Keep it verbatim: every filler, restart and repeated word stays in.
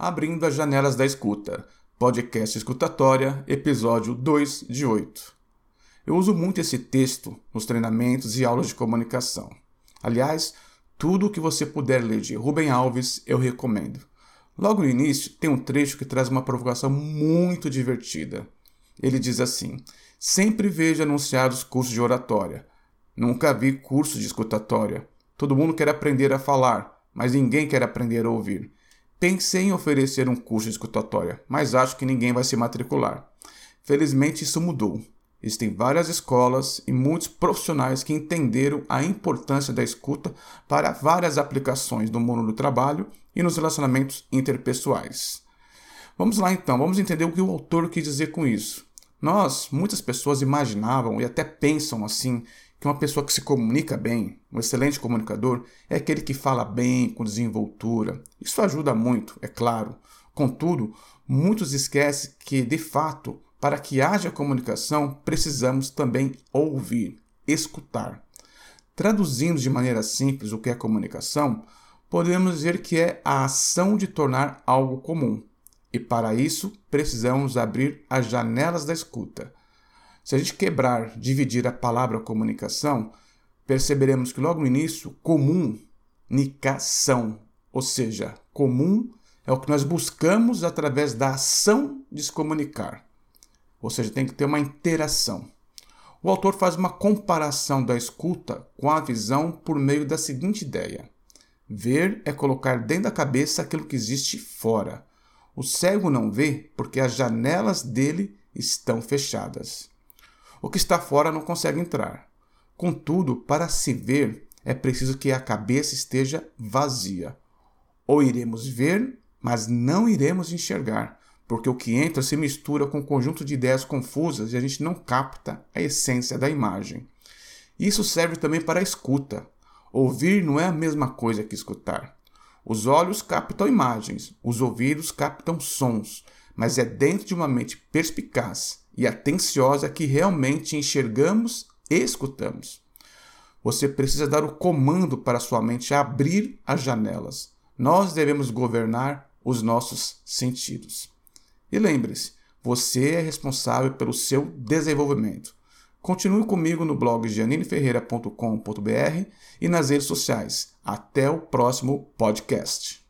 Abrindo as Janelas da Escuta, podcast escutatória, episódio dois de oito. Eu uso muito esse texto nos treinamentos e aulas de comunicação. Aliás, tudo o que você puder ler de Rubem Alves, eu recomendo. Logo no início, tem um trecho que traz uma provocação muito divertida. Ele diz assim: sempre vejo anunciados cursos de oratória. Nunca vi curso de escutatória. Todo mundo quer aprender a falar, mas ninguém quer aprender a ouvir. Pensei em oferecer um curso de escutatória, mas acho que ninguém vai se matricular. Felizmente isso mudou. Existem várias escolas e muitos profissionais que entenderam a importância da escuta para várias aplicações no mundo do trabalho e nos relacionamentos interpessoais. Vamos lá então, vamos entender o que o autor quis dizer com isso. Nós, muitas pessoas imaginavam e até pensam assim, que uma pessoa que se comunica bem, um excelente comunicador, é aquele que fala bem, com desenvoltura. Isso ajuda muito, é claro. Contudo, muitos esquecem que, de fato, para que haja comunicação, precisamos também ouvir, escutar. Traduzindo de maneira simples o que é comunicação, podemos dizer que é a ação de tornar algo comum. E para isso, precisamos abrir as janelas da escuta. Se a gente quebrar, dividir a palavra comunicação, perceberemos que logo no início, comunicação, ou seja, comum é o que nós buscamos através da ação de se comunicar. Ou seja, tem que ter uma interação. O autor faz uma comparação da escuta com a visão por meio da seguinte ideia. Ver é colocar dentro da cabeça aquilo que existe fora. O cego não vê porque as janelas dele estão fechadas. O que está fora não consegue entrar. Contudo, para se ver, é preciso que a cabeça esteja vazia. Ou iremos ver, mas não iremos enxergar, porque o que entra se mistura com um conjunto de ideias confusas e a gente não capta a essência da imagem. Isso serve também para a escuta. Ouvir não é a mesma coisa que escutar. Os olhos captam imagens, os ouvidos captam sons, mas é dentro de uma mente perspicaz e atenciosa que realmente enxergamos e escutamos. Você precisa dar o comando para sua mente abrir as janelas. Nós devemos governar os nossos sentidos. E lembre-se, você é responsável pelo seu desenvolvimento. Continue comigo no blog gianine ferreira ponto com ponto br e nas redes sociais. Até o próximo podcast.